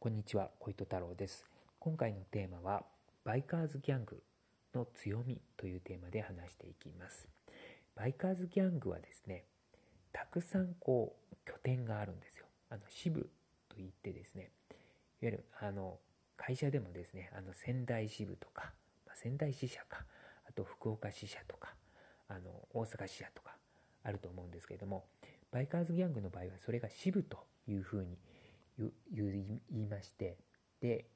こんにちは、小糸太郎です。今回のテーマはバイカーズギャングの強みというテーマで話していきます。バイカーズギャングはですね、たくさん拠点があるんですよ。支部といってですね、いわゆる会社でもですね、仙台支部とか、仙台支社か、あと福岡支社とか、大阪支社とかあると思うんですけれども、バイカーズギャングの場合はそれが支部というふうに言いまして、で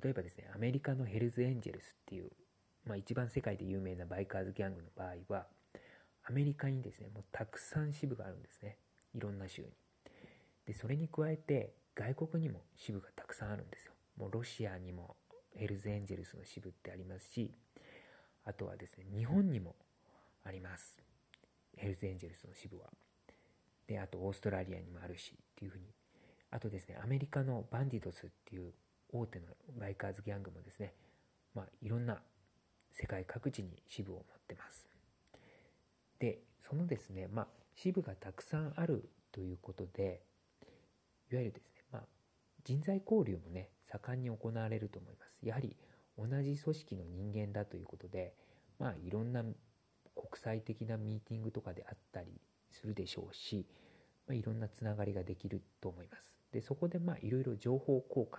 例えばですね、アメリカのヘルズエンジェルスっていう、一番世界で有名なバイカーズギャングの場合はアメリカにですね、もうたくさん支部があるんですね、いろんな州に。でそれに加えて外国にも支部がたくさんあるんですよ。もうロシアにもヘルズエンジェルスの支部ってありますし、あとはですね、日本にもあります、ヘルズエンジェルスの支部は。であとオーストラリアにもあるしっていうふうに、あとですね、アメリカのバンディドスっていう大手のバイカーズギャングもですね、いろんな世界各地に支部を持ってます。でそのですね、支部がたくさんあるということで、いわゆるですね、人材交流もね、盛んに行われると思います。やはり同じ組織の人間だということで、いろんな国際的なミーティングとかであったりするでしょうし、いろんなつながりができると思います。でそこでいろいろ情報交換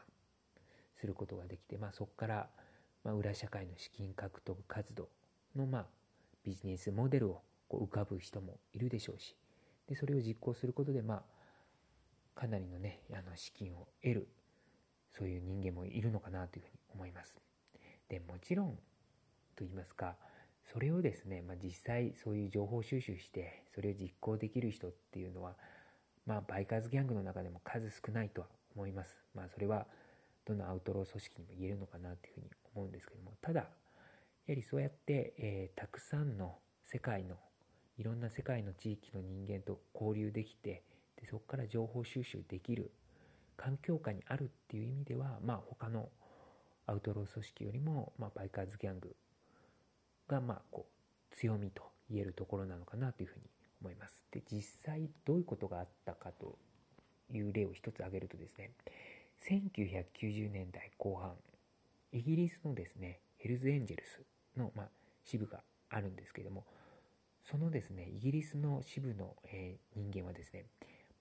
することができて、そこから裏社会の資金獲得活動のビジネスモデルを浮かぶ人もいるでしょうし、でそれを実行することでかなりのね、資金を得る、そういう人間もいるのかなというふうに思います。でもちろんといいますか、それをですね、実際そういう情報収集してそれを実行できる人っていうのは、バイカーズギャングの中でも数少ないとは思います。それはどのアウトロー組織にも言えるのかなというふうに思うんですけども、ただやはりそうやって、たくさんの世界のいろんな世界の地域の人間と交流できて、でそこから情報収集できる環境下にあるっていう意味では、他のアウトロー組織よりも、バイカーズギャングが強みと言えるところなのかなというふうに思います。で実際どういうことがあったかという例を一つ挙げるとですね、1990年代後半、イギリスのですね、ヘルズエンジェルスの、支部があるんですけれども、そのですね、イギリスの支部の、人間はですね、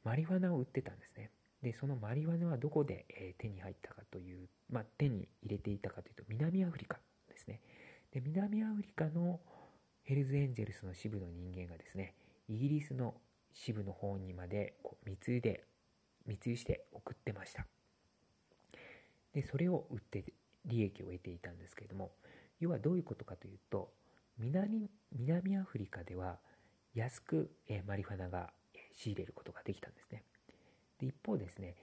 マリファナを売ってたんですね。でそのマリファナはどこで、手に入ったかという、手に入れていたかというと、南アフリカですね。で南アフリカのヘルズエンジェルスの支部の人間がですね、イギリスの支部の方にまで密輸して送ってました。でそれを売って利益を得ていたんですけれども、要はどういうことかというと、南アフリカでは安くマリファナが仕入れることができたんですね。で一方ですね、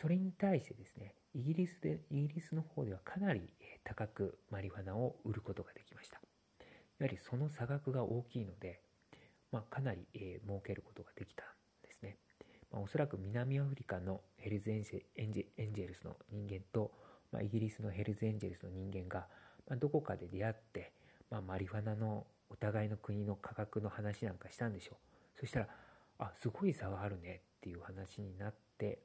それに対してですね、イギリスの方ではかなり高くマリファナを売ることができました。やはりその差額が大きいので、かなり儲けることができたんですね。おそらく南アフリカのヘルズエンジェルスの人間と、イギリスのヘルズエンジェルスの人間がどこかで出会って、マリファナのお互いの国の価格の話なんかしたんでしょう。そしたら、すごい差があるねっていう話になって、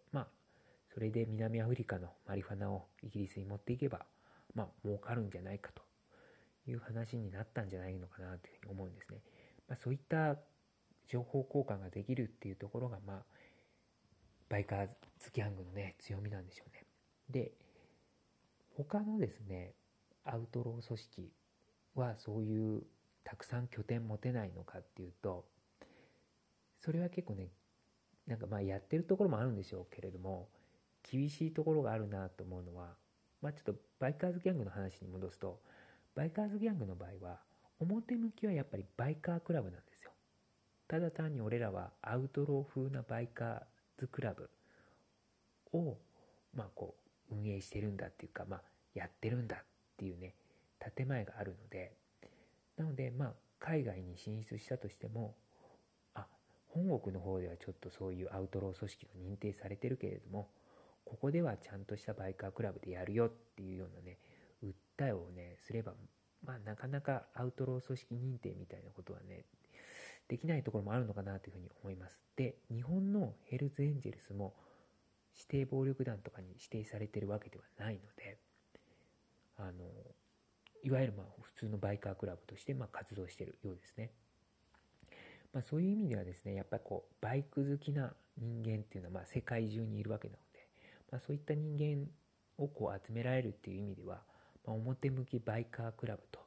それで南アフリカのマリファナをイギリスに持っていけば、儲かるんじゃないかという話になったんじゃないのかなというふうに思うんですね。そういった情報交換ができるっていうところが、バイカーズギャングのね、強みなんでしょうね。で、他のですね、アウトロー組織はそういうたくさん拠点持てないのかっていうと、それは結構ね、やってるところもあるんでしょうけれども、厳しいところがあるなと思うのは、ちょっとバイカーズギャングの話に戻すと、バイカーズギャングの場合は表向きはやっぱりバイカークラブなんですよ。ただ単に俺らはアウトロー風なバイカーズクラブを運営してるんだっていうか、やってるんだっていうね、建前があるので、なので海外に進出したとしても、本国の方ではちょっとそういうアウトロー組織が認定されてるけれども、ここではちゃんとしたバイカークラブでやるよっていうようなね、訴えをね、すれば、なかなかアウトロー組織認定みたいなことはね、できないところもあるのかなというふうに思います。で、日本のヘルズエンジェルスも指定暴力団とかに指定されてるわけではないので、いわゆる普通のバイカークラブとして活動しているようですね。そういう意味ではですね、やっぱりバイク好きな人間っていうのは世界中にいるわけなので、そういった人間を集められるっていう意味では、表向きバイカークラブと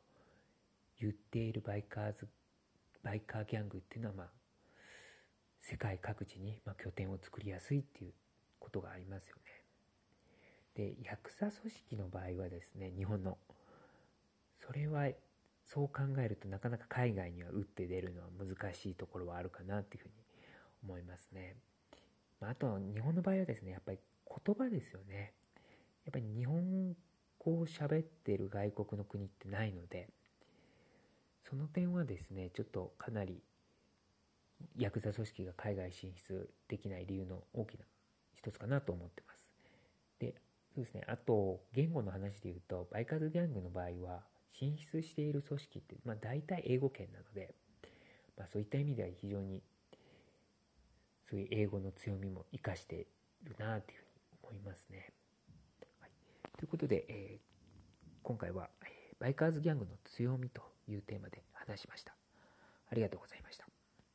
言っているバイカーギャングっていうのは世界各地に拠点を作りやすいっていうことがありますよね。で、ヤクザ組織の場合はですね、日本のそれはそう考えるとなかなか海外には打って出るのは難しいところはあるかなというふうに思いますね。あと日本の場合はですね、やっぱり言葉ですよね。やっぱり日本語を喋っている外国の国ってないので、その点はですね、ちょっとかなりヤクザ組織が海外進出できない理由の大きな一つかなと思ってます。で、そうですね、あと言語の話でいうと、バイカーズギャングの場合は進出している組織って大体英語圏なので、そういった意味では非常にそういう英語の強みも生かしているなというふうに思いますね。はい、ということで、今回はバイカーズギャングの強みというテーマで話しました。ありがとうございました。